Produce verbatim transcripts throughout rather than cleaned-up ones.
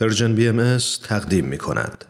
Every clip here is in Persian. پرژن بی ام اس تقدیم می کند.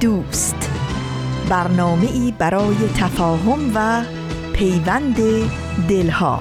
دوست، برنامه‌ای برای تفاهم و پیوند دلها.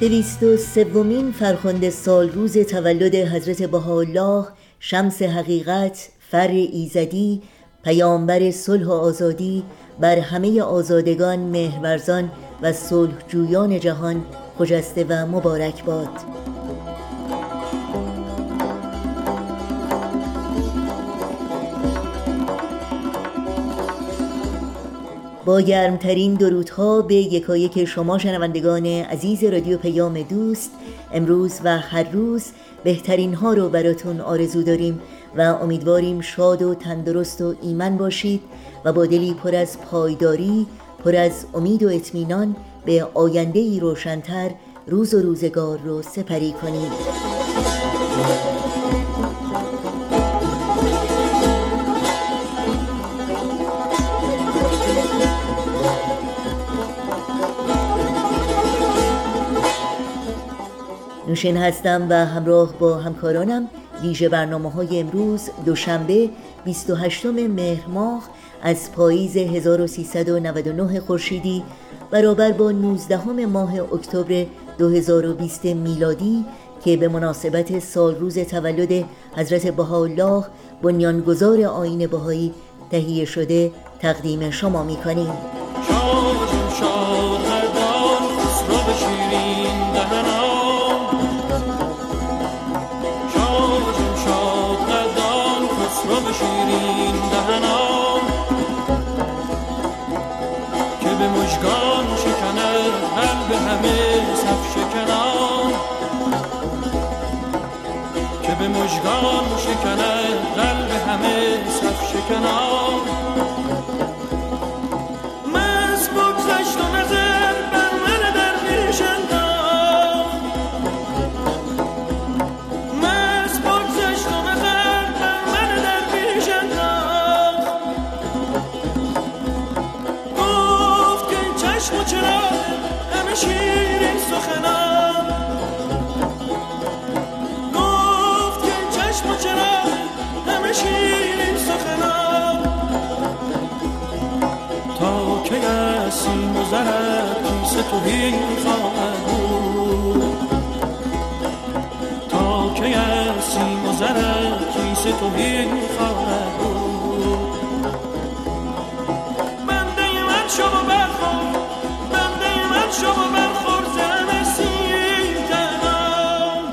دویست و سومین فرخنده سالروز تولد حضرت بهاءالله شمس حقیقت فر ایزدی، پیامبر صلح و آزادی، بر همه آزادگان، مهرورزان و صلح جویان جهان خجسته و مبارک باد. با گرمترین درودها به یکایک شما شنوندگان عزیز رادیو پیام دوست، امروز و هر روز بهترین ها رو براتون آرزو داریم و امیدواریم شاد و تندرست و ایمن باشید و با دلی پر از پایداری، پر از امید و اطمینان به آینده‌ای روشن‌تر روز و روزگار رو سپری کنید. نوشین هستم و همراه با همکارانم ویژه برنامه‌های امروز دوشنبه بیست و هشتم مهر ماه از پاییز هزار و سیصد و نود و نه خورشیدی برابر با نوزدهم ماه اکتبر دو هزار و بیست میلادی که به مناسبت سالروز تولد حضرت بهاءالله بنیانگذار آیین بهایی تهیه شده تقدیم شما می‌کنیم. به مژگان شکنه قلب همه صف شکنان مز بگذشت و نظر بر من در نیشندان مز بگذشت و نظر بر من در نیشندان گفت که این چشم و چرا همه شیرین سخنان شیرین سخنان تا که سیم و زرت کیسه توهین خواهد بود تا که سیم و زرت کیسه توهین خواهد بود بنده من شما برخور بنده من شما برخور زن سیدنم.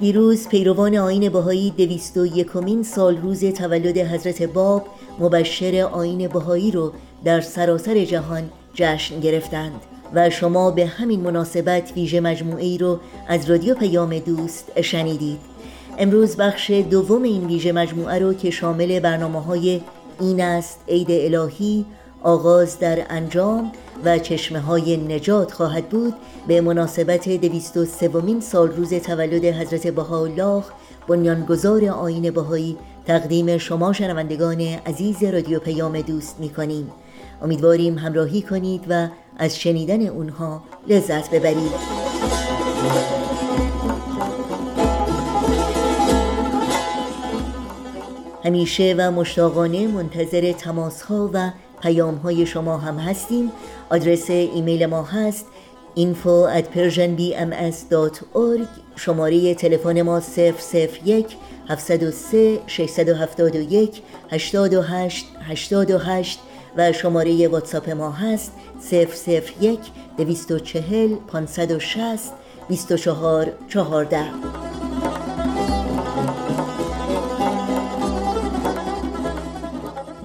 دیروز پیروان آیین بهایی دویست و یکمین سال روز تولد حضرت باب مبشر آیین بهایی رو در سراسر جهان جشن گرفتند و شما به همین مناسبت ویژه مجموعه‌ای رو از رادیو پیام دوست شنیدید. امروز بخش دوم این ویژه مجموعه رو که شامل برنامه‌های این است، عید الهی، آغاز در انجام و چشمه های نجات خواهد بود، به مناسبت دویست و سومین سال روز تولد حضرت بهاءالله بنیانگذار آیین بهایی تقدیم شما شنوندگان عزیز رادیو پیام دوست می کنیم. امیدواریم همراهی کنید و از شنیدن اونها لذت ببرید. همیشه و مشتاقانه منتظر تماس ها و پیام های شما هم هستیم. آدرس ایمیل ما هست info at persianbms dot org. شماره تلفن ما صفر صفر یک هفت صفر سه شش هفت یک هشت هشت هشت هشت و شماره واتساپ ما هست صفر صفر یک دو چهار صفر پانصد و شصت بیست و چهار چهارده.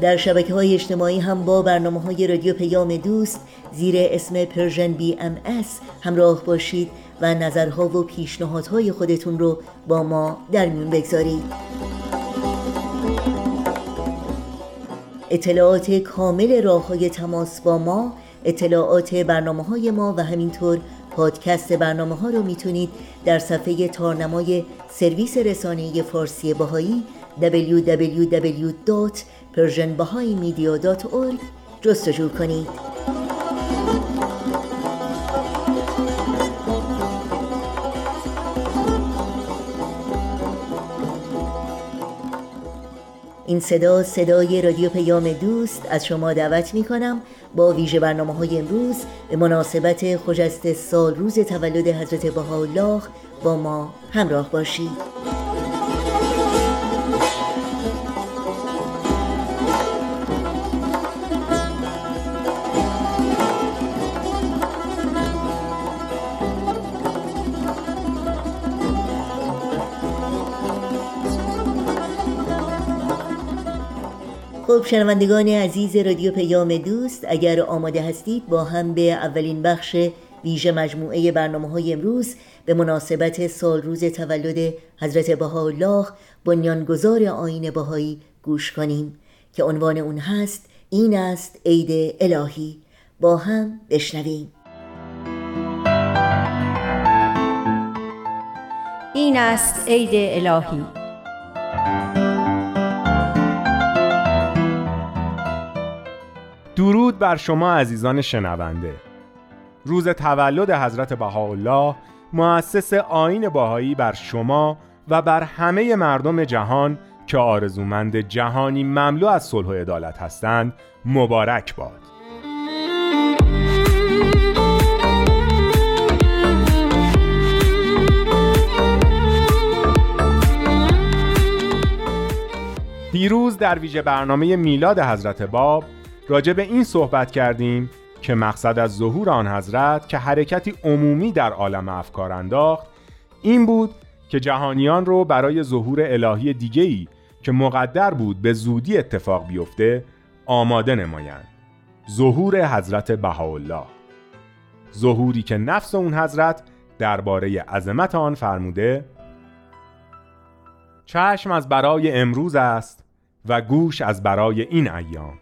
در شبکه‌های اجتماعی هم با برنامه‌های رادیو پیام دوست زیر اسم پرژن بی ام اس همراه باشید و نظرها و پیشنهادهای خودتون رو با ما در میون بگذارید. اطلاعات کامل راه‌های تماس با ما، اطلاعات برنامه‌های ما و همینطور پادکست برنامه‌ها رو میتونید در صفحه تارنمای سرویس رسانه‌ای فارسی بهایی دبلیو دبلیو دبلیو دات پرژن بهایی مدیا دات اورگ جستجو کنید. این صدا صدای رادیو پیام دوست. از شما دعوت می‌کنم با ویژه برنامه‌های امروز به مناسبت خجسته سال روز تولد حضرت بهاءالله با ما همراه باشید. خب شنوندگان عزیز رادیو پیام دوست، اگر آماده هستید با هم به اولین بخش ویژه مجموعه برنامه‌های امروز به مناسبت سال روز تولد حضرت بهاءالله بنیانگذار آیین بهایی گوش کنیم که عنوان اون هست این است عید الهی. با هم بشنویم. این است عید الهی. درود بر شما عزیزان شنونده. روز تولد حضرت بهاءالله مؤسس آیین بهایی بر شما و بر همه مردم جهان که آرزومند جهانی مملو از صلح و عدالت هستند مبارک باد. دیروز در ویژه برنامه میلاد حضرت باب راجع به این صحبت کردیم که مقصد از ظهور آن حضرت که حرکتی عمومی در عالم افکار انداخت این بود که جهانیان رو برای ظهور الهی دیگه‌ای که مقدر بود به زودی اتفاق بیفته آماده نمایند. ظهور حضرت بهاءالله، ظهوری که نفس اون حضرت درباره عظمت آن فرموده: چشم از برای امروز است و گوش از برای این ایام،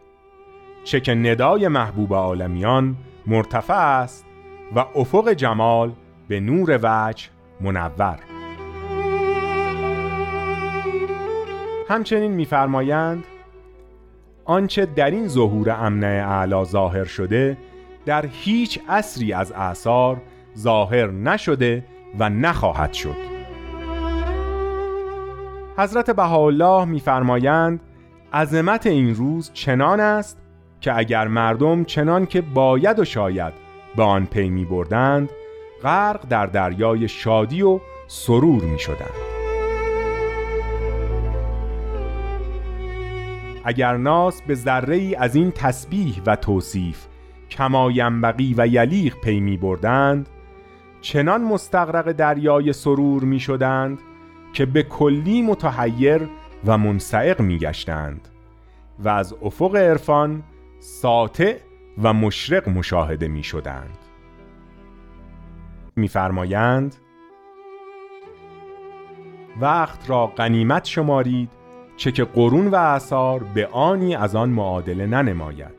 چه که ندای محبوب عالمیان مرتفع است و افق جمال به نور وجه منور. همچنین می‌فرمایند آنچه در این ظهور امن اعلی ظاهر شده در هیچ عصری از اعصار ظاهر نشده و نخواهد شد. حضرت بهاءالله می‌فرمایند عظمت این روز چنان است که اگر مردم چنان که باید و شاید به آن پی می بردند غرق در دریای شادی و سرور می شدند. اگر ناس به ذره‌ای از این تسبیح و توصیف کما ینبغی و یلیق پی می بردند چنان مستغرق دریای سرور می شدند که به کلی متحیر و منصعق می گشتند و از افق عرفان ساطع و مشرق مشاهده می شدند. می فرمایند وقت را غنیمت شمارید چه که قرون و اعصار به آنی از آن معادله ننماید.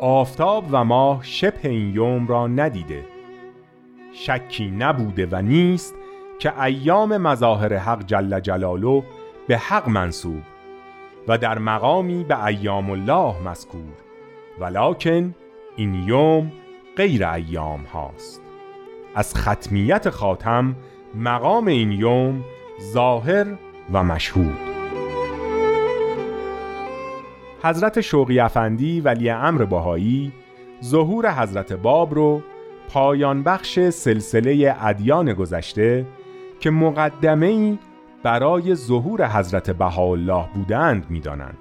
آفتاب و ماه شبه این یوم را ندیده، شکی نبوده و نیست که ایام مظاهر حق جل جلاله به حق منسوب و در مقامی به ایام الله مذکور، ولکن این یوم غیر ایام هاست. از ختمیت خاتم مقام این یوم ظاهر و مشهود. حضرت شوقی افندی ولی امر بهایی ظهور حضرت باب رو پایان بخش سلسله ادیان گذشته که مقدمه‌ای برای ظهور حضرت بهاءالله بودند می‌دانند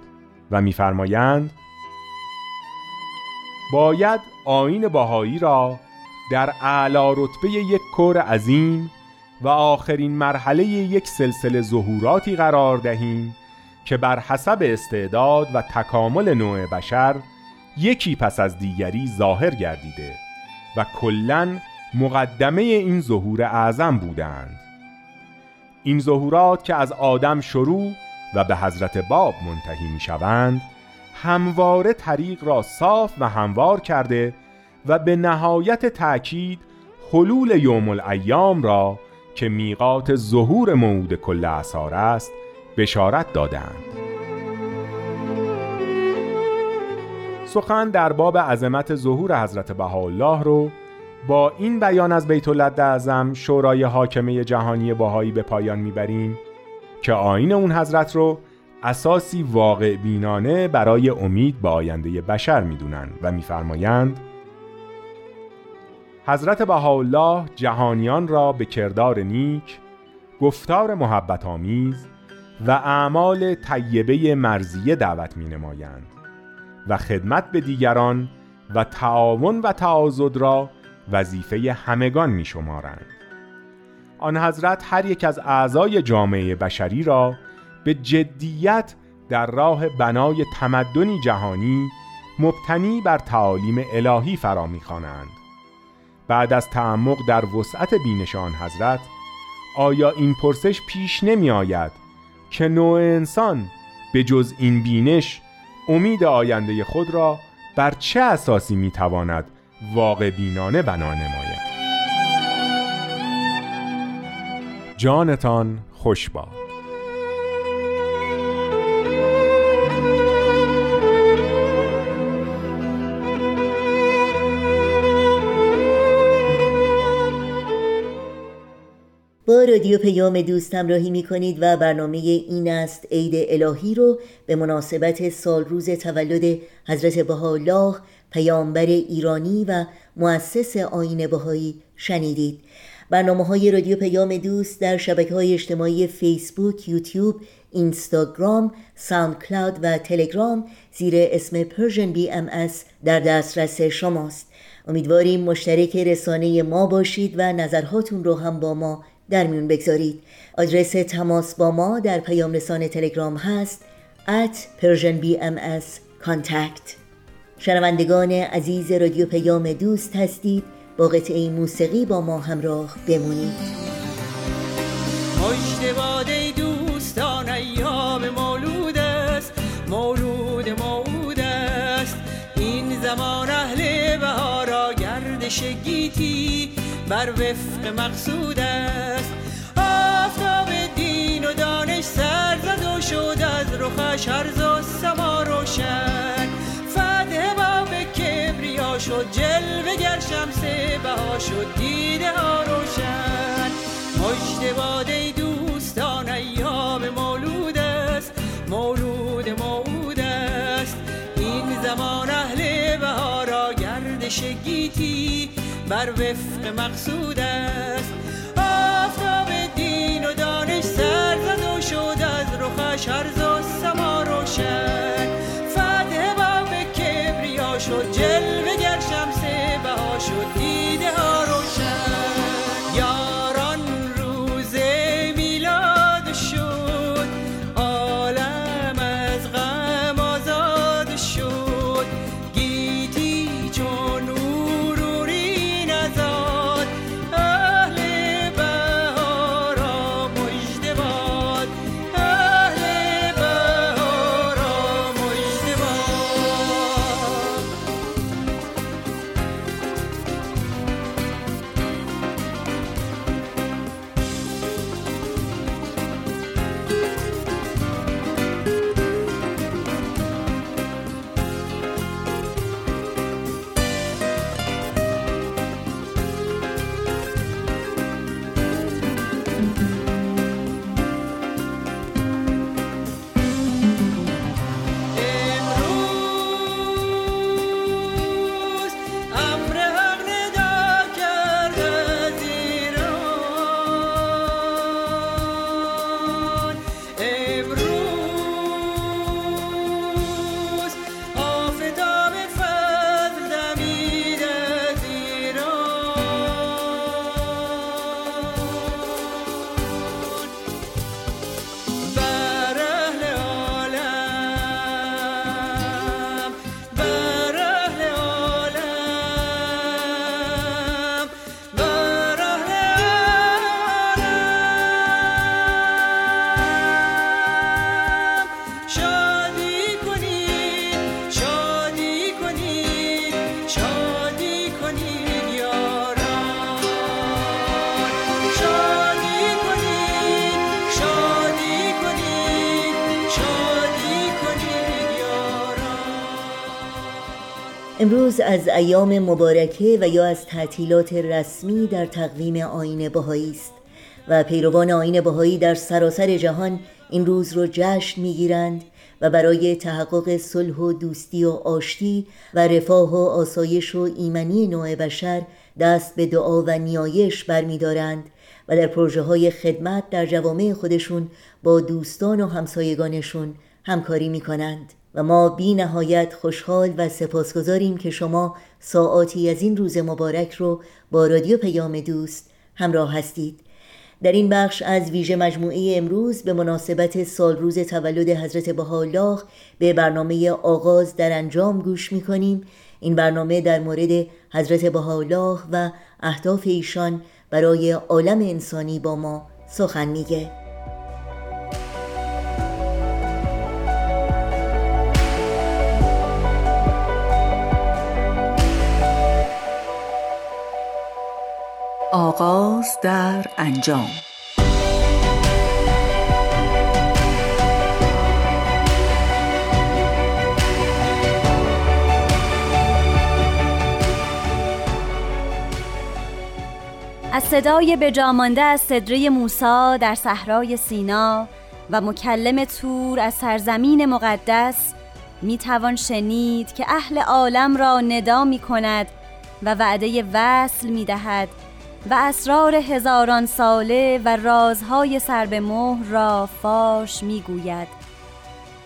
و می‌فرمایند باید آیین بهایی را در اعلی رتبه یک کور عظیم و آخرین مرحله یک سلسله ظهوراتی قرار دهیم که بر حسب استعداد و تکامل نوع بشر یکی پس از دیگری ظاهر گردیده و کلن مقدمه این ظهور اعظم بودند. این ظهورات که از آدم شروع و به حضرت باب منتهی می شوند، همواره طریق را صاف و هموار کرده و به نهایت تأکید حلول یوم الایام را که میقات ظهور موعود کل اعصار است بشارت دادند. سخن در باب عظمت ظهور حضرت بهاءالله رو با این بیان از بیت الله‌اعظم شورای حاکمه جهانی بهایی به پایان میبریم که آیین اون حضرت رو اساسی واقع بینانه برای امید به آینده بشر میدونن و میفرمایند: حضرت بهاءالله جهانیان را به کردار نیک، گفتار محبت آمیز و اعمال طیبه مرضیه دعوت می نمایند و خدمت به دیگران و تعاون و تعاضد را وظیفه همگان می شمارند. آن حضرت هر یک از اعضای جامعه بشری را به جدیت در راه بنای تمدنی جهانی مبتنی بر تعالیم الهی فرا می خوانند. بعد از تعمق در وسعت بینش آن حضرت، آیا این پرسش پیش نمی آید که نوع انسان به جز این بینش امید آینده خود را بر چه اساسی می تواند واقع بینانه بنا نماید؟ جانتان خوش باد. با رادیو پیام دوست همراهی می کنید و برنامه این است عید الهی رو به مناسبت سالروز تولد حضرت بهاءالله پیامبر ایرانی و مؤسس آیین بهایی شنیدید. برنامه های رادیو پیام دوست در شبکه های اجتماعی فیسبوک، یوتیوب، اینستاگرام، ساوند کلاود و تلگرام زیر اسم Persian بی ام اس در دسترس شماست. امیدواریم مشترک رسانه ما باشید و نظرهاتون رو هم با ما در میون بگذارید. آدرس تماس با ما در پیام رسان تلگرام هست at persian b m s contact. شنوندگان عزیز رادیو پیام دوست هستید، با قطعه موسیقی با ما همراه بمونید. پشت باده دوستان ایام مولود است، مولود موعود است. این زمان اهل بها را گردش گیتی بر وفق مقصود است. آفتاب دین و دانش سر زد و شد از رخش هرز و سما روشن. فتح باب کبریا شد جلوه گر شمس بها شد دیده ها روشن. مژده باد ای دوستان ایام مولود است، مولود موعود است. این زمان اهل بها را گردش گیتی بر وفق مقصود است. آفتاب دین و دانش سر زد و شد از رخش هرز و سما روشن. فتح باب کبریا شد جلوه گر شمس بها شد دیده ها روشن. یاران روز میلاد شد، عالم از غم آزاد شد. گیتی چون امروز از ایام مبارکه و یا از تعطیلات رسمی در تقویم آیین بهایی است و پیروان آیین بهایی در سراسر جهان این روز رو جشن میگیرند و برای تحقق صلح و دوستی و آشتی و رفاه و آسایش و ایمنی نوع بشر دست به دعا و نیایش برمی‌دارند و در پروژه‌های خدمت در جوامع خودشون با دوستان و همسایگانشون همکاری می‌کنند. و ما بی نهایت خوشحال و سپاسگزاریم که شما ساعاتی از این روز مبارک رو با رادیو پیام دوست همراه هستید. در این بخش از ویژه مجموعه امروز به مناسبت سالروز تولد حضرت بهاءالله به برنامه آغاز در انجام گوش می‌کنیم. این برنامه در مورد حضرت بهاءالله و اهداف ایشان برای عالم انسانی با ما سخن میگه. آغاز در انجام. از صدای بجامانده از سدره موسی در صحرای سینا و مکلم طور از سرزمین مقدس می توان شنید که اهل عالم را ندا می کند و وعده وصل می دهد و اسرار هزاران ساله و رازهای سر به مهر را فاش میگوید.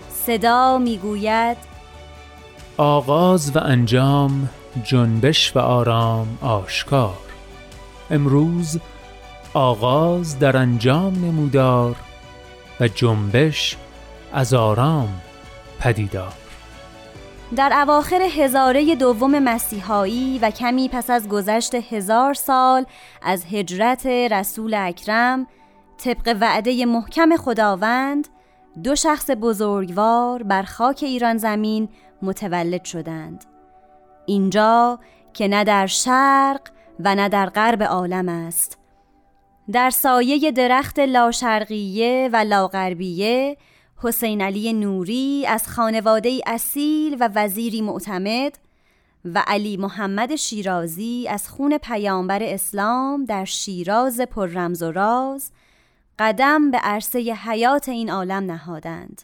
صدا میگوید: آغاز و انجام، جنبش و آرام آشکار. امروز آغاز در انجام نمودار و جنبش از آرام پدیدار. در اواخر هزاره دوم مسیحایی و کمی پس از گذشت هزار سال از هجرت رسول اکرم، طبق وعده محکم خداوند، دو شخص بزرگوار بر خاک ایران زمین متولد شدند. اینجا که نه در شرق و نه در غرب عالم است. در سایه درخت لاشرقیه و لاغربیه، حسین علی نوری از خانواده اصیل و وزیری معتمد و علی محمد شیرازی از خون پیامبر اسلام در شیراز پر رمز و راز قدم به عرصه حیات این عالم نهادند.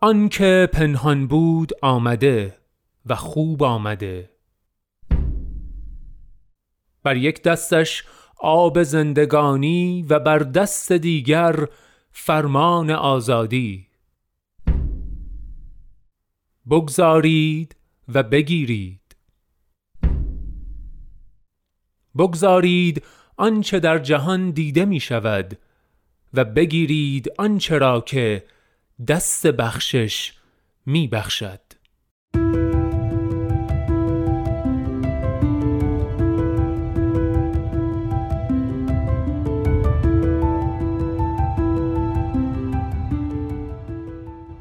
آن که پنهان بود آمده و خوب آمده. بر یک دستش آب زندگانی و بر دست دیگر فرمان آزادی. بگذارید و بگیرید. بگذارید آنچه در جهان دیده می شود و بگیرید آنچه را که دست بخشش می بخشد.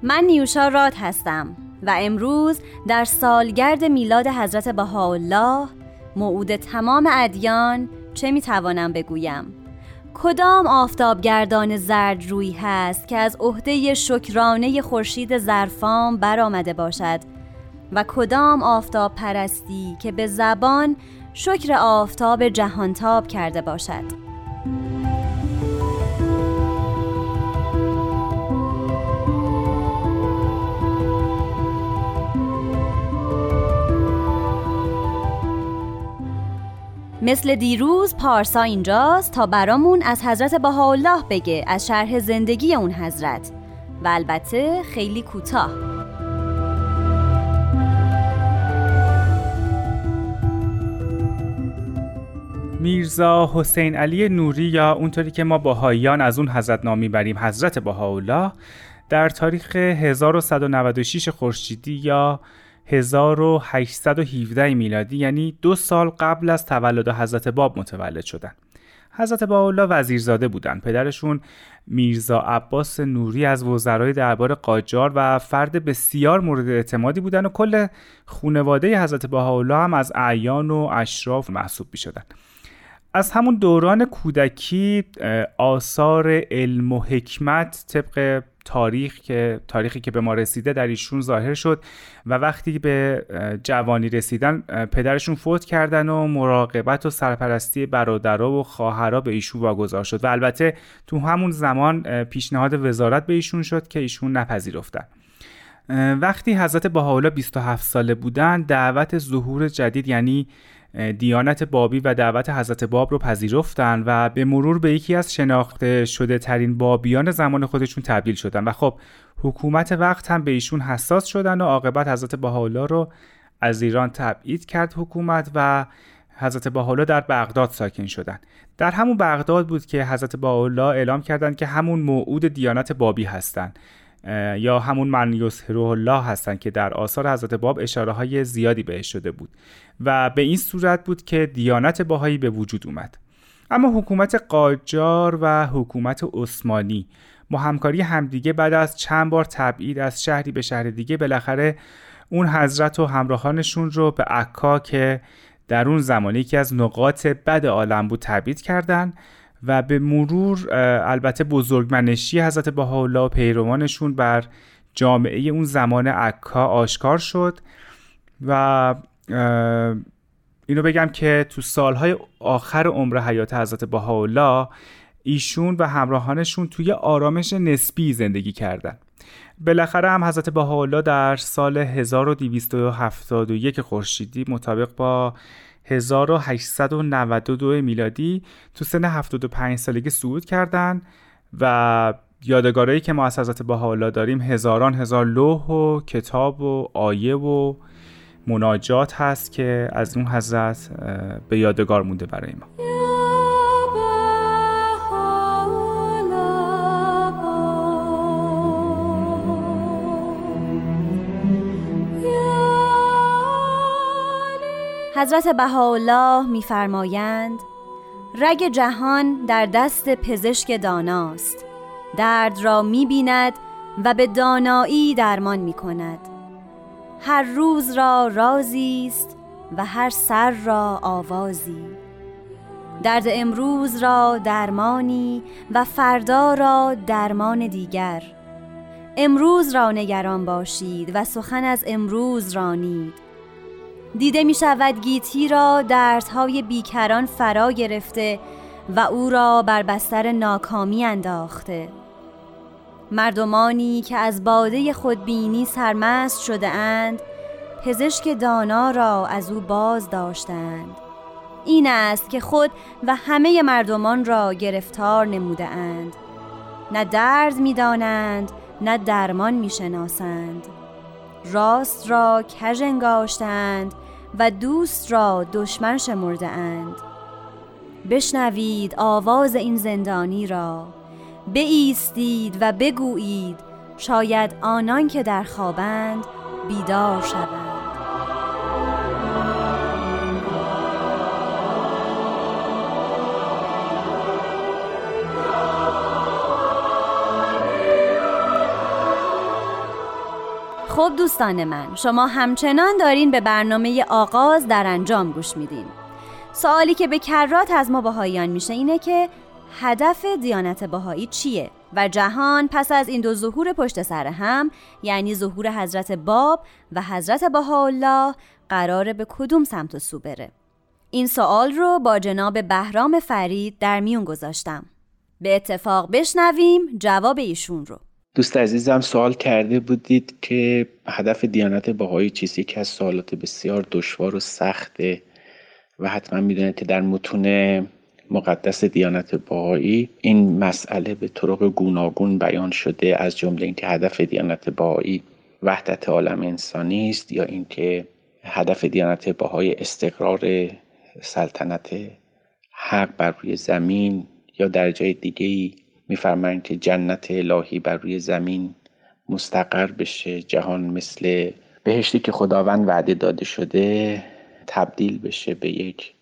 من نیوشا راد هستم و امروز در سالگرد میلاد حضرت بهاءالله، موعود تمام ادیان، چه میتوانم بگویم؟ کدام آفتابگردان زرد روی هست که از عهده شکرانه خورشید زرفام برآمده باشد و کدام آفتاب پرستی که به زبان شکر آفتاب جهانتاب کرده باشد؟ مثل دیروز پارسا اینجاست تا برامون از حضرت بهاءالله بگه، از شرح زندگی اون حضرت، و البته خیلی کوتاه. میرزا حسین علی نوری، یا اونطوری که ما بهاییان از اون حضرت نام میبریم، حضرت بهاءالله، در تاریخ هزار و صد و نود و شش خورشیدی یا هزار و هشتصد و هفده میلادی، یعنی دو سال قبل از تولد حضرت باب، متولد شدند. حضرت بهاءالله وزیرزاده بودند. پدرشون میرزا عباس نوری از وزرای دربار قاجار و فرد بسیار مورد اعتمادی بودند و کل خانواده حضرت بهاءالله هم از اعیان و اشراف محسوب می‌شدند. از همون دوران کودکی آثار علم و حکمت طبق تاریخ که تاریخی که به ما رسیده در ایشون ظاهر شد و وقتی به جوانی رسیدن پدرشون فوت کردن و مراقبت و سرپرستی برادرها و خواهرها به ایشون واگذار شد و البته تو همون زمان پیشنهاد وزارت به ایشون شد که ایشون نپذیرفتن. وقتی حضرت بهاءالله بیست و هفت ساله بودند دعوت ظهور جدید یعنی دیانت بابی و دعوت حضرت باب رو پذیرفتن و به مرور به یکی از شناخته شده ترین بابیان زمان خودشون تبدیل شدن و خب حکومت وقت هم به ایشون حساس شدن و عاقبت حضرت بهاءالله رو از ایران تبعید کرد حکومت و حضرت بهاءالله در بغداد ساکن شدند. در همون بغداد بود که حضرت بهاءالله اعلام کردند که همون موعود دیانت بابی هستند یا همون من یسره الله هستن که در آثار حضرت باب اشاره های زیادی بهش شده بود و به این صورت بود که دیانت بهایی به وجود اومد. اما حکومت قاجار و حکومت عثمانی با همکاری همدیگه بعد از چند بار تبعید از شهری به شهر دیگه بالاخره اون حضرت و همراهانشون رو به عکا که در اون زمانی یکی از نقاط بد عالم بود تبعید کردن و به مرور البته بزرگمنشی حضرت بهاءالله و پیروانشون بر جامعه اون زمان عکا آشکار شد و اینو بگم که تو سالهای آخر عمر حیات حضرت بهاءالله ایشون و همراهانشون توی آرامش نسبی زندگی کردن. بالاخره هم حضرت بهاءالله در سال هزار و دویست و هفتاد و یک خورشیدی مطابق با هزار و هشتصد و نود و دو میلادی تو سن هفتاد و پنج سالگی صعود کردند و یادگارهایی که ما از حضرت بهاءالله داریم هزاران هزار لوح و کتاب و آیه و مناجات هست که از اون حضرت به یادگار مونده برای ما. حضرت بهاءالله می‌فرمایند رگ جهان در دست پزشک داناست، درد را می‌بیند و به دانایی درمان می‌کند. هر روز را رازی است و هر سر را آوازی. درد امروز را درمانی و فردا را درمان دیگر. امروز را نگران باشید و سخن از امروز رانید. دیده می شود گیتی را دردهای بیکران فرا گرفته و او را بر بستر ناکامی انداخته. مردمانی که از باده خودبینی سرمست شده اند پزشک دانا را از او باز داشتند. این است که خود و همه مردمان را گرفتار نموده اند. نه درد می دانند نه درمان می شناسند. راست را کژ انگاشتند و دوست را دشمن شمرده اند. بشنوید آواز این زندانی را، بایستید و بگویید شاید آنان که در خوابند بیدار شوند. خب دوستان من، شما همچنان دارین به برنامه آغاز در انجام گوش میدین. سوالی که به کرات از ما بهاییان میشه اینه که هدف دیانت بهایی چیه؟ و جهان پس از این دو ظهور پشت سر هم، یعنی ظهور حضرت باب و حضرت بهاءالله، قراره به کدوم سمت و سو بره؟ این سوال رو با جناب بهرام فرید در میون گذاشتم. به اتفاق بشنویم جواب ایشون رو. دوست عزیزم سوال کرده بودید که هدف دیانت بهایی چیزی که از سوالات بسیار دشوار و سخته و حتما میدونید که در متون مقدس دیانت بهایی این مسئله به طرق گوناگون بیان شده، از جمله اینکه هدف دیانت بهایی وحدت عالم انسانی است یا اینکه هدف دیانت بهایی استقرار سلطنت حق بر روی زمین یا در جای دیگه‌ای می‌فرمایند که جنت الهی بر روی زمین مستقر بشه، جهان مثل بهشتی که خداوند وعده داده شده تبدیل بشه به یک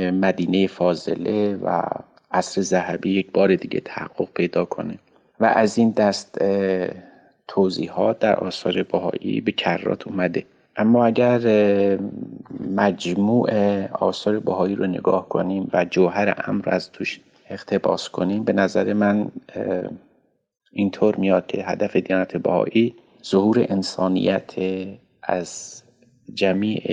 مدینه فاضله و عصر ذهبی یک بار دیگه تحقق پیدا کنه و از این دست توضیحات در آثار بهایی به کرات اومده. اما اگر مجموع آثار بهایی رو نگاه کنیم و جوهر امر از توش اقتباس کنیم، به نظر من اینطور میاد که هدف دیانت بهایی ظهور انسانیت از جمیع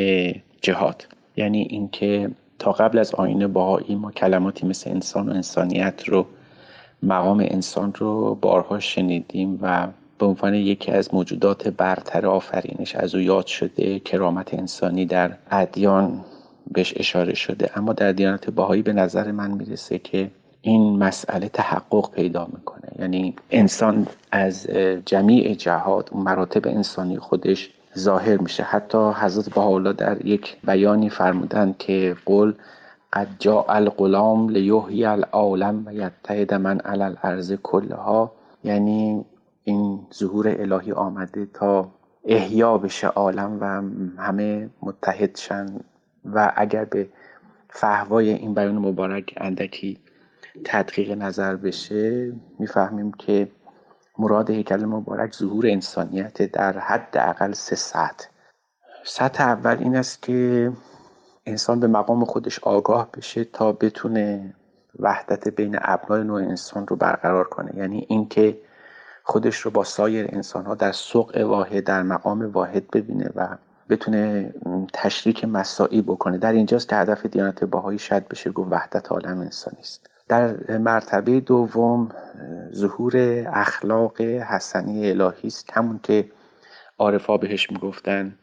جهات، یعنی اینکه تا قبل از آیین بهایی ما کلماتی مثل انسان و انسانیت رو، مقام انسان رو بارها شنیدیم و به عنوان یکی از موجودات برتر آفرینش از او یاد شده، کرامت انسانی در ادیان بهش اشاره شده. اما در دیانت بهایی به نظر من میرسه که این مسئله تحقق پیدا میکنه، یعنی انسان از جمیع جهات و مراتب انسانی خودش ظاهر میشه. حتی حضرت بهاءالله در یک بیانی فرمودند که قل قد جاء الغلام لیحیی العالم و یتحد من علی الارض کلها، یعنی این ظهور الهی آمده تا احیا بشه عالم و همه متحد شن. و اگر به فحوای این بیان مبارک اندکی تدقیق نظر بشه میفهمیم که مراد هیکل مبارک ظهور انسانیت در حداقل سه سطح. سطح اول این است که انسان به مقام خودش آگاه بشه تا بتونه وحدت بین ابنای نوع انسان رو برقرار کنه، یعنی اینکه خودش رو با سایر انسان‌ها در سوق واحد، در مقام واحد ببینه و بتونه تشریک مساعی بکنه. در اینجاست که هدف دیانت بهایی شاید بشه گفت وحدت عالم انسانی است. در مرتبه دوم ظهور اخلاق حسنی الهی است، همون که عارفا بهش میگفتن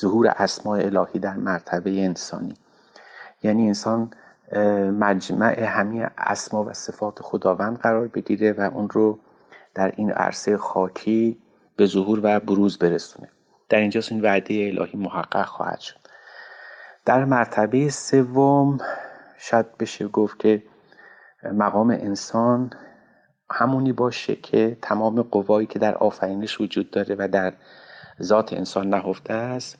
ظهور اسماء الهی در مرتبه انسانی، یعنی انسان مجمع همه اسما و صفات خداوند قرار بگیره و اون رو در این عرصه خاکی به ظهور و بروز برسونه. در اینجاست این وعده الهی محقق خواهد شد. در مرتبه سوم شاید بشه گفت که مقام انسان همونی باشه که تمام قوایی که در آفرینش وجود داره و در ذات انسان نهفته است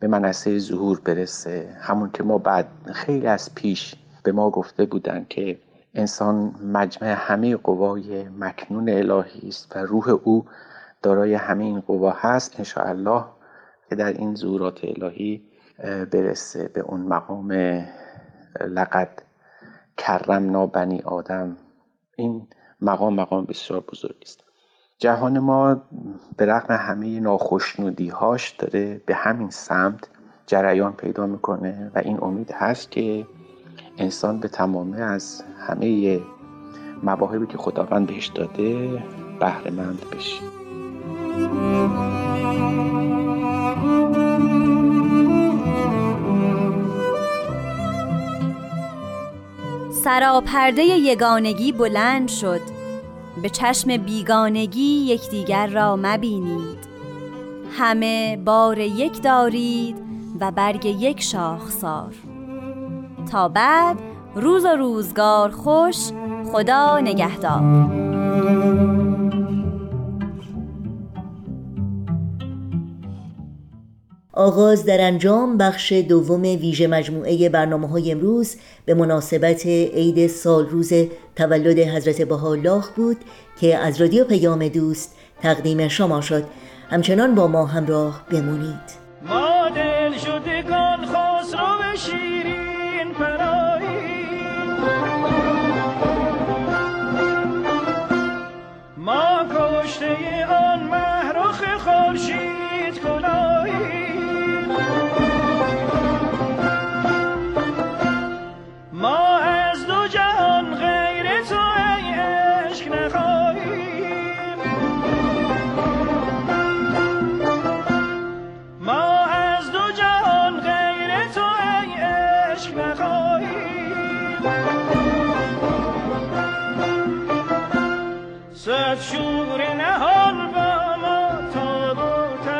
به منصه ظهور برسه، همون که ما بعد خیلی از پیش به ما گفته بودن که انسان مجمع همه قوای مکنون الهی است و روح او دارای همه این قوا هست. انشاءالله که در این ظهورات الهی برسه به اون مقام لقد کرمنا بنی آدم. این مقام مقام بسیار بزرگی است. جهان ما به رغم همه ناخوشنودی‌هاش داره به همین سمت جریان پیدا میکنه و این امید هست که انسان به تمامه از همه مواهبی که خداوند بهش داده بهره مند بشه. سراپرده یگانگی بلند شد، به چشم بیگانگی یکدیگر را مبینید. همه بار یک دارید و برگ یک شاخسار. تا بعد، روز و روزگار خوش. خدا نگهدار. آغاز در انجام بخش دوم ویژه مجموعه برنامه‌های امروز به مناسبت عید سالروز تولد حضرت بهاءالله بود که از رادیو پیام دوست تقدیم شما شد. همچنان با ما همراه بمانید. ما دل شدگان خسرو شیرین پرایی، ما کشته آن محروخ خورشید کلایی، ما از دو جهان غیر تو ای عشق نخواهیم، ما از دو جهان غیر تو ای عشق نخواهیم. ست شور نهان با ما تا بود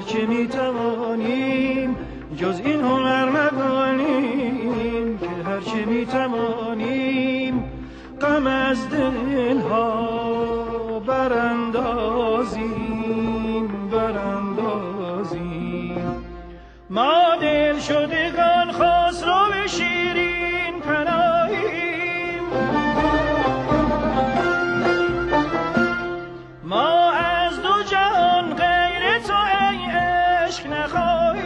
گرچه می توانیم جز این هنر مدانیم، که هرچه می توانیم غم از دلها براندازیم براندازیم. ما دل شدگان خسرو شیرین پناهیم، ما از دو جهان غیر تو ای عشق نخواهیم.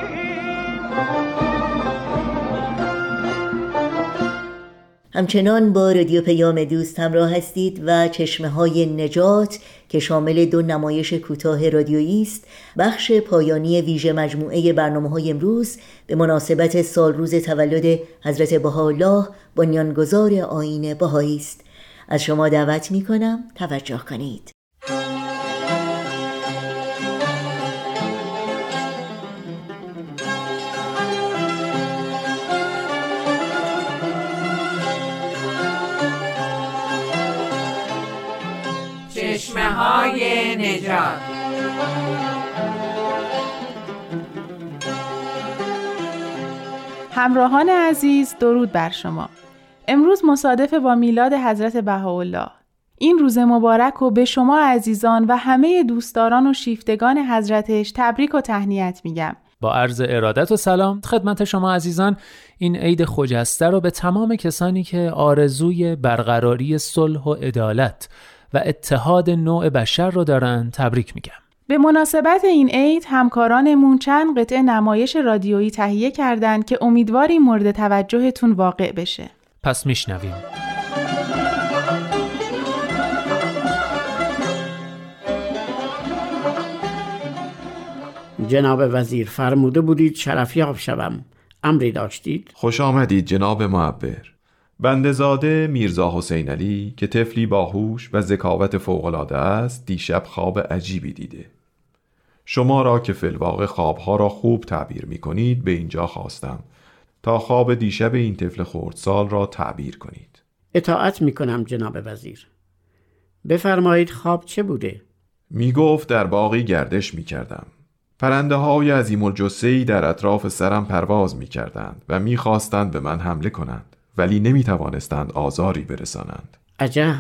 همچنان با رادیو پیام دوست همراه هستید و چشمه های نجات که شامل دو نمایش کوتاه رادیویی است، بخش پایانی ویژه مجموعه برنامه‌های امروز به مناسبت سالروز تولد حضرت بهاءالله بنیانگذار آیین بهایی است. از شما دعوت می‌کنم توجه کنید. های نجات. همراهان عزیز، درود بر شما. امروز مصادف با میلاد حضرت بهاءالله. این روز مبارک رو به شما عزیزان و همه دوستداران و شیفتگان حضرتش تبریک و تهنیت میگم. با عرض ارادت و سلام خدمت شما عزیزان، این عید خجسته رو به تمام کسانی که آرزوی برقراری صلح و عدالت و اتحاد نوع بشر رو دارن تبریک میگم. به مناسبت این عید همکارانمون چند قطعه نمایش رادیویی تهیه کردن که امیدواریم مورد توجهتون واقع بشه. پس میشنویم. جناب وزیر فرموده بودید شرفیاب شوم، امری داشتید؟ خوش آمدید جناب معبر. بنده‌زاده میرزا حسین علی که طفلی باهوش و ذکاوت فوق‌العاده است، دیشب خواب عجیبی دیده. شما را که فی الواقع خوابها را خوب تعبیر می‌کنید، به اینجا خواستم تا خواب دیشب این طفل خردسال را تعبیر کنید. اطاعت می‌کنم جناب وزیر. بفرمایید خواب چه بوده؟ میگفت در باغی گردش می‌کردم. پرنده‌های عظیم‌الجثه‌ای در اطراف سرم پرواز می‌کردند و می‌خواستند به من حمله کنند، ولی نمی توانستند آزاری برسانند. عجب،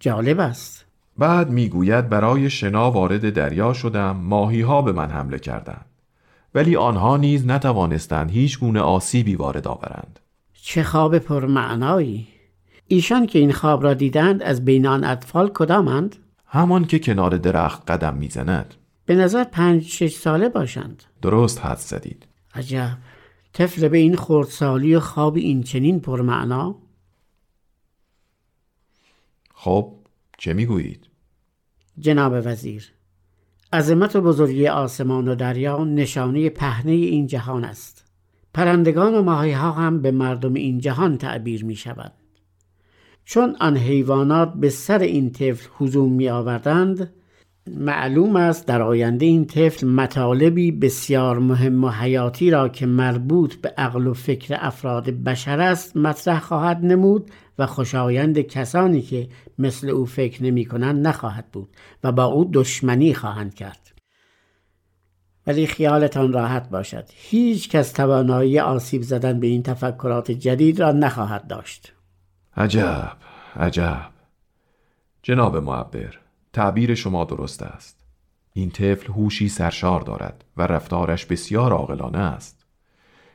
جالب است. بعد می گوید برای شنا وارد دریا شدم، ماهی ها به من حمله کردند، ولی آنها نیز نتوانستند هیچ گونه آسیبی وارد آورند. چه خواب پرمعنایی. ایشان که این خواب را دیدند از بین آن اطفال کدامند؟ همان که کنار درخت قدم می زند. به نظر پنج شش ساله باشند. درست حد زدید. عجب، طفل به این خردسالی و خواب این چنین پرمعنا؟ خب چه میگویید؟ جناب وزیر، عظمت و بزرگی آسمان و دریا نشانه پهنه این جهان است. پرندگان و ماهیها هم به مردم این جهان تعبیر می شود. چون آن حیوانات به سر این طفل هجوم می آوردند، معلوم است در آینده این طفل مطالبی بسیار مهم و حیاتی را که مربوط به عقل و فکر افراد بشر است مطرح خواهد نمود و خوشایند کسانی که مثل او فکر نمی کنند نخواهد بود و با او دشمنی خواهند کرد. ولی خیالتان راحت باشد، هیچ کس توانایی آسیب زدن به این تفکرات جدید را نخواهد داشت. عجب، عجب. جناب معبر، تعبیر شما درست است. این طفل هوشی سرشار دارد و رفتارش بسیار عاقلانه است.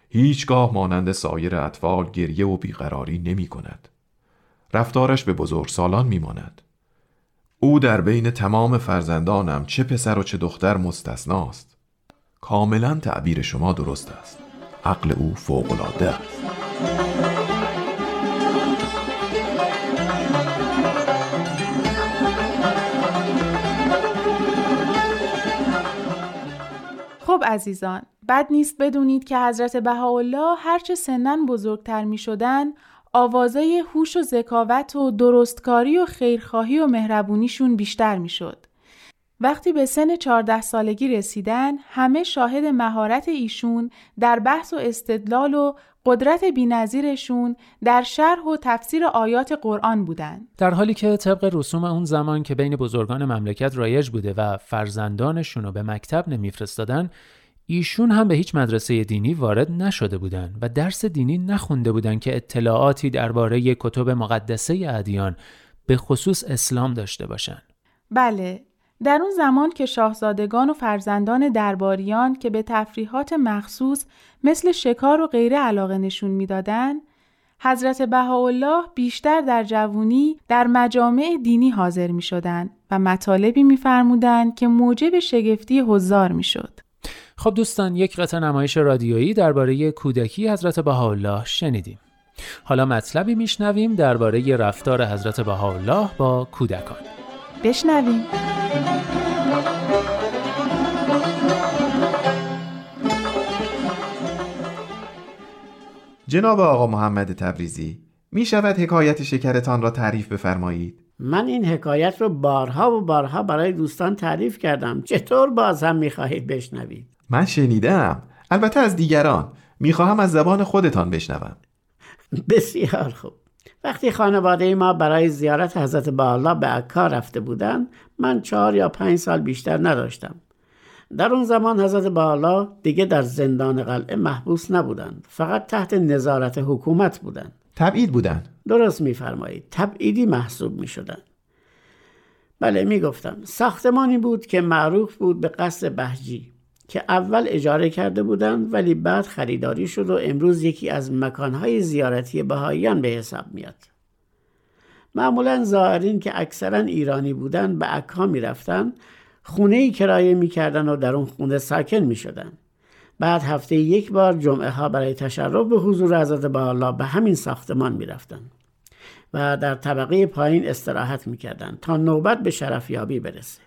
هیچگاه مانند سایر اطفال گریه و بیقراری نمی کند. رفتارش به بزرگسالان می ماند. او در بین تمام فرزندانم چه پسر و چه دختر مستثنا است. کاملا تعبیر شما درست است. عقل او فوق‌العاده است. خب عزیزان، بد نیست بدونید که حضرت بهاءالله هرچه سنن بزرگتر می شدن، آوازه هوش و ذکاوت و درستکاری و خیرخواهی و مهربونیشون بیشتر می شد وقتی به سن چهارده سالگی رسیدن، همه شاهد مهارت ایشون در بحث و استدلال و قدرت بی‌نظیرشون در شرح و تفسیر آیات قرآن بودند. در حالی که طبق رسوم اون زمان که بین بزرگان مملکت رایج بوده و فرزندانشون رو به مکتب نمیفرستادن، ایشون هم به هیچ مدرسه دینی وارد نشده بودند و درس دینی نخونده بودند که اطلاعاتی درباره کتب مقدسه ادیان به خصوص اسلام داشته باشند. بله، در اون زمان که شاهزادگان و فرزندان درباریان که به تفریحات مخصوص مثل شکار و غیره علاقه نشون میدادن، حضرت بهاءالله بیشتر در جوانی در مجامع دینی حاضر می شدن و مطالبی می فرمودن که موجب شگفتی حضار می شد. خب دوستان، یک قطع نمایش رادیویی درباره کودکی حضرت بهاءالله شنیدیم. حالا مطلبی می شنویم درباره رفتار حضرت بهاءالله با کودکان. بشنویم. جناب آقا محمد تبریزی، می شود حکایت شکرتان را تعریف بفرمایید؟ من این حکایت را بارها و بارها برای دوستان تعریف کردم. چطور باز هم می خواهید بشنوید؟ من شنیدم، البته از دیگران. می خواهم از زبان خودتان بشنوم. بسیار خوب. وقتی خانواده ما برای زیارت حضرت بهاءالله به عکا رفته بودند، من چهار یا پنج سال بیشتر نداشتم. در اون زمان حضرت بهاءالله دیگه در زندان قلعه محبوس نبودند، فقط تحت نظارت حکومت بودند. تبعید بودند. درست می‌فرمایید، تبعیدی محسوب می‌شدند. بله، می‌گفتم ساختمانی بود که معروف بود به قصر بهجی که اول اجاره کرده بودند ولی بعد خریداری شد و امروز یکی از مکان‌های زیارتی بهائیان به حساب میاد. معمولاً زائرین که اکثراً ایرانی بودند به عکا می‌رفتند، خونه‌ای کرایه می‌کردند و در اون خونه ساکن می‌شدند. بعد هفته یک بار جمعه ها برای تشرف به حضور حضرت بهاءالله به همین ساختمان می‌رفتند و در طبقه پایین استراحت می‌کردند تا نوبت به شرفیابی برسه.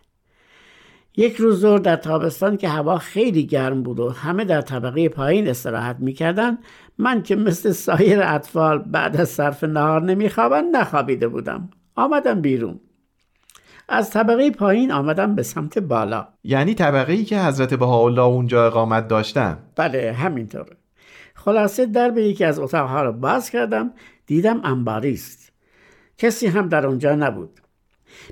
یک روز ظهر در تابستان که هوا خیلی گرم بود و همه در طبقه پایین استراحت میکردن، من که مثل سایر اطفال بعد از صرف نهار نمیخوابن نخوابیده بودم. آمدم بیرون. از طبقه پایین آمدم به سمت بالا. یعنی طبقه‌ای که حضرت بهاءالله اونجا اقامت داشتن؟ بله، همینطور. خلاصه در به یکی از اتاقها رو باز کردم، دیدم انباری است. کسی هم در اونجا نبود.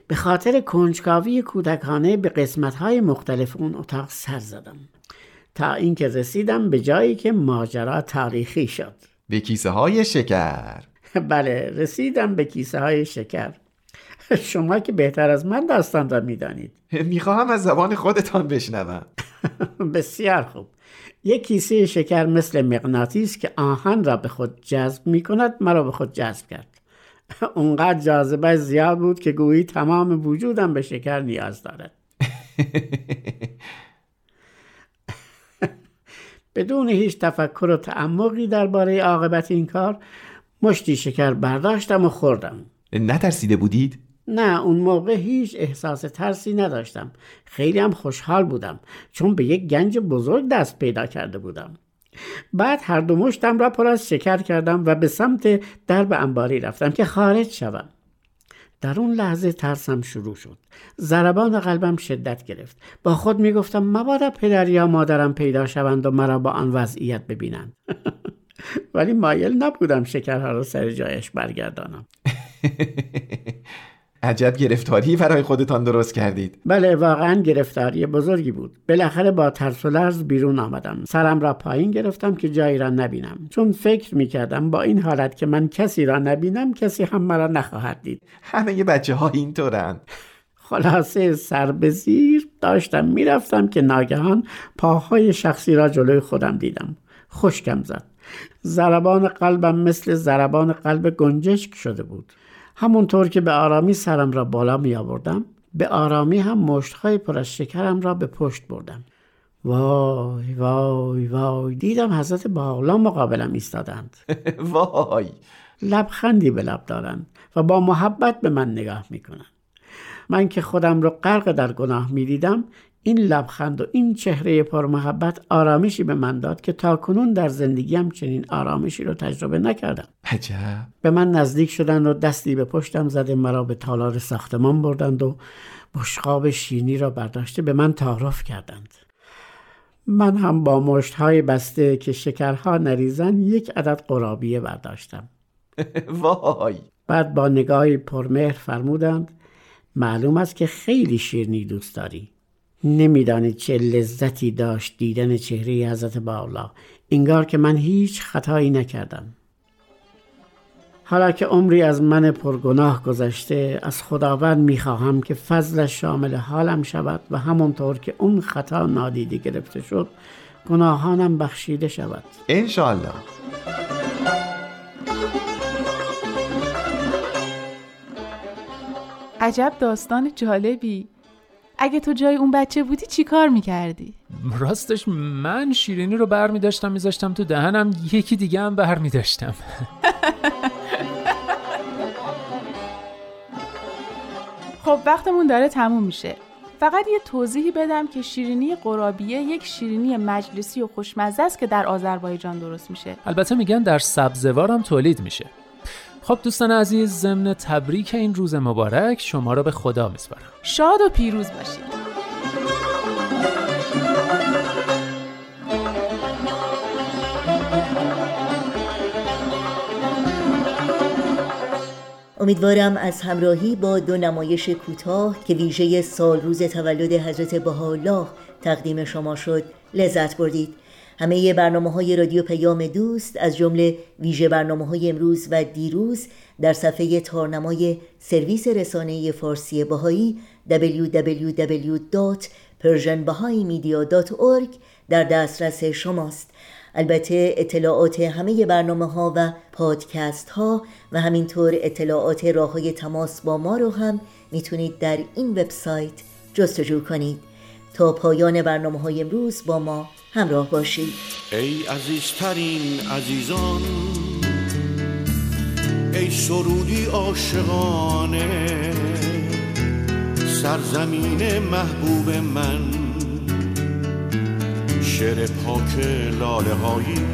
به خاطر کنجکاوی کودکانه به قسمت‌های مختلف اون اتاق سر زدم تا اینکه رسیدم به جایی که ماجرا تاریخی شد، به کیسه‌های شکر. بله، رسیدم به کیسه‌های شکر. شما که بهتر از من داستان را می‌دانید. می‌خواهم از زبان خودتان بشنوم. بسیار خوب. یک کیسه شکر مثل مغناطیس که آهن را به خود جذب می‌کند، مرا به خود جذب کرد. اونقدر جاذبه زیاد بود که گویی تمام وجودم به شکر نیاز دارد. بدون هیچ تفکر و تعمقی درباره عاقبت این کار، مشتی شکر برداشتم و خوردم. نترسیده بودید؟ نه، اون موقع هیچ احساس ترسی نداشتم. خیلی هم خوشحال بودم چون به یک گنج بزرگ دست پیدا کرده بودم. بعد هر دو مشتم را پر از شکر کردم و به سمت درب انباری رفتم که خارج شدم. در اون لحظه ترسم شروع شد. ضربان قلبم شدت گرفت. با خود می گفتم مبادا پدر یا مادرم پیدا شوند و مرا با آن وضعیت ببینند. ولی مایل نبودم شکرها را سر جایش برگردانم. عجب گرفتاری برای خودتان درست کردید. بله، واقعا گرفتاری بزرگی بود. بالاخره با ترس و لرز بیرون آمدم. سرم را پایین گرفتم که جایی را نبینم، چون فکر میکردم با این حالت که من کسی را نبینم، کسی هم مرا نخواهد دید. همه ی بچه ها اینطورن. خلاصه سر به زیر داشتم میرفتم که ناگهان پاهای شخصی را جلوی خودم دیدم. خشکم زد. ضربان قلبم مثل ضربان قلب گنجشک شده بود. همونطور که به آرامی سرم را بالا می آوردم، به آرامی هم مشت‌های پر از شکرم را به پشت بردم. وای وای وای، دیدم حضرت بهاءالله مقابلم ایستادند. وای، لبخندی به لب دارند و با محبت به من نگاه می کنند. من که خودم را غرق در گناه می دیدم، این لبخند و این چهره پر محبت آرامشی به من داد که تاکنون در زندگیم چنین آرامشی رو تجربه نکردم. عجب. به من نزدیک شدند و دستی به پشتم زده مرا به تالار ساختمان بردند و بشقاب شیرینی را برداشته به من تعارف کردند. من هم با مشت‌های بسته که شکرها نریزن یک عدد قرابیه برداشتم. وای. بعد با نگاهی پرمهر فرمودند معلوم است که خیلی شیرینی دوست داری. نمیدانی چه لذتی داشت دیدن چهره حضرت بهاءالله. انگار که من هیچ خطایی نکردم. حالا که عمری از من پرگناه گذشته، از خداوند میخواهم که فضلش شامل حالم شود و همونطور که اون خطا نادیده گرفته شد، گناهانم بخشیده شود. انشاءالله. عجب داستان جالبی. اگه تو جای اون بچه بودی چی کار میکردی؟ راستش من شیرینی رو بر میداشتم میذاشتم تو دهنم، یکی دیگه هم بر میداشتم. خب وقتمون داره تموم میشه. فقط یه توضیحی بدم که شیرینی قرابیه یک شیرینی مجلسی و خوشمزه است که در آذربایجان درست میشه. البته میگن در سبزوار هم تولید میشه. خب دوستان عزیز، ضمن تبریک این روز مبارک شما را به خدا میسپارم. شاد و پیروز باشید. امیدوارم از همراهی با دو نمایش کوتاه که ویژه سالروز تولد حضرت بهاءالله تقدیم شما شد لذت بردید. همه برنامه‌های رادیو پیام دوست از جمله ویژه برنامه‌های امروز و دیروز در صفحه تارنمای سرویس رسانه فارسی بهایی دبلیو دبلیو دبلیو دات پرژن بهایی مدیا دات اورگ در دسترس شماست. البته اطلاعات همه برنامه‌ها و پادکست‌ها و همینطور اطلاعات راه‌های تماس با ما رو هم میتونید در این وبسایت جستجو کنید. تا پایان برنامه‌های امروز با ما همراه باشید. ای عزیزترین عزیزان، ای سرودی عاشقانه، سرزمین محبوب من، شعر پاک لاله‌هایی،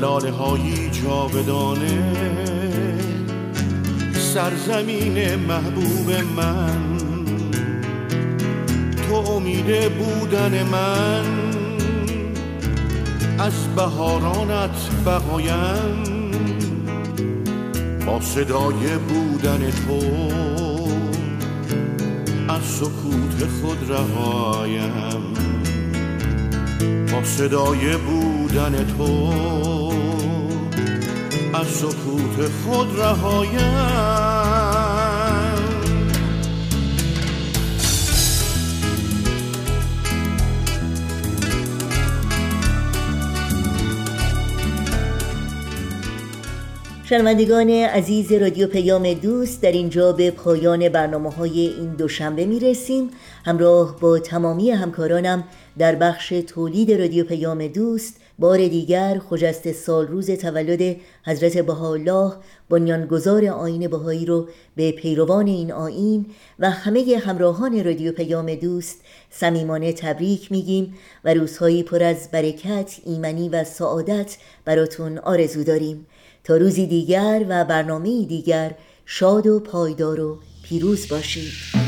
لاله‌هایی جاودانه، سرزمین محبوب من، تو امید بودن من، از بهارانت بقایم، با صدای بودن تو از سکوت خود رهایم، با صدای بودن تو از سکوت خود رهایم. شنوندگان عزیز رادیو پیام دوست، در اینجا به پایان برنامه‌های این دوشنبه می‌رسیم. همراه با تمامی همکارانم در بخش تولید رادیو پیام دوست بار دیگر خجست سالروز تولد حضرت بهاءالله، بنیانگذار آیین بهایی رو به پیروان این آیین و همه همراهان رادیو پیام دوست صمیمانه تبریک میگیم و روزهایی پر از برکت، ایمنی و سعادت براتون آرزو داریم. تا روزی دیگر و برنامه‌ای دیگر شاد و پایدار و پیروز باشید.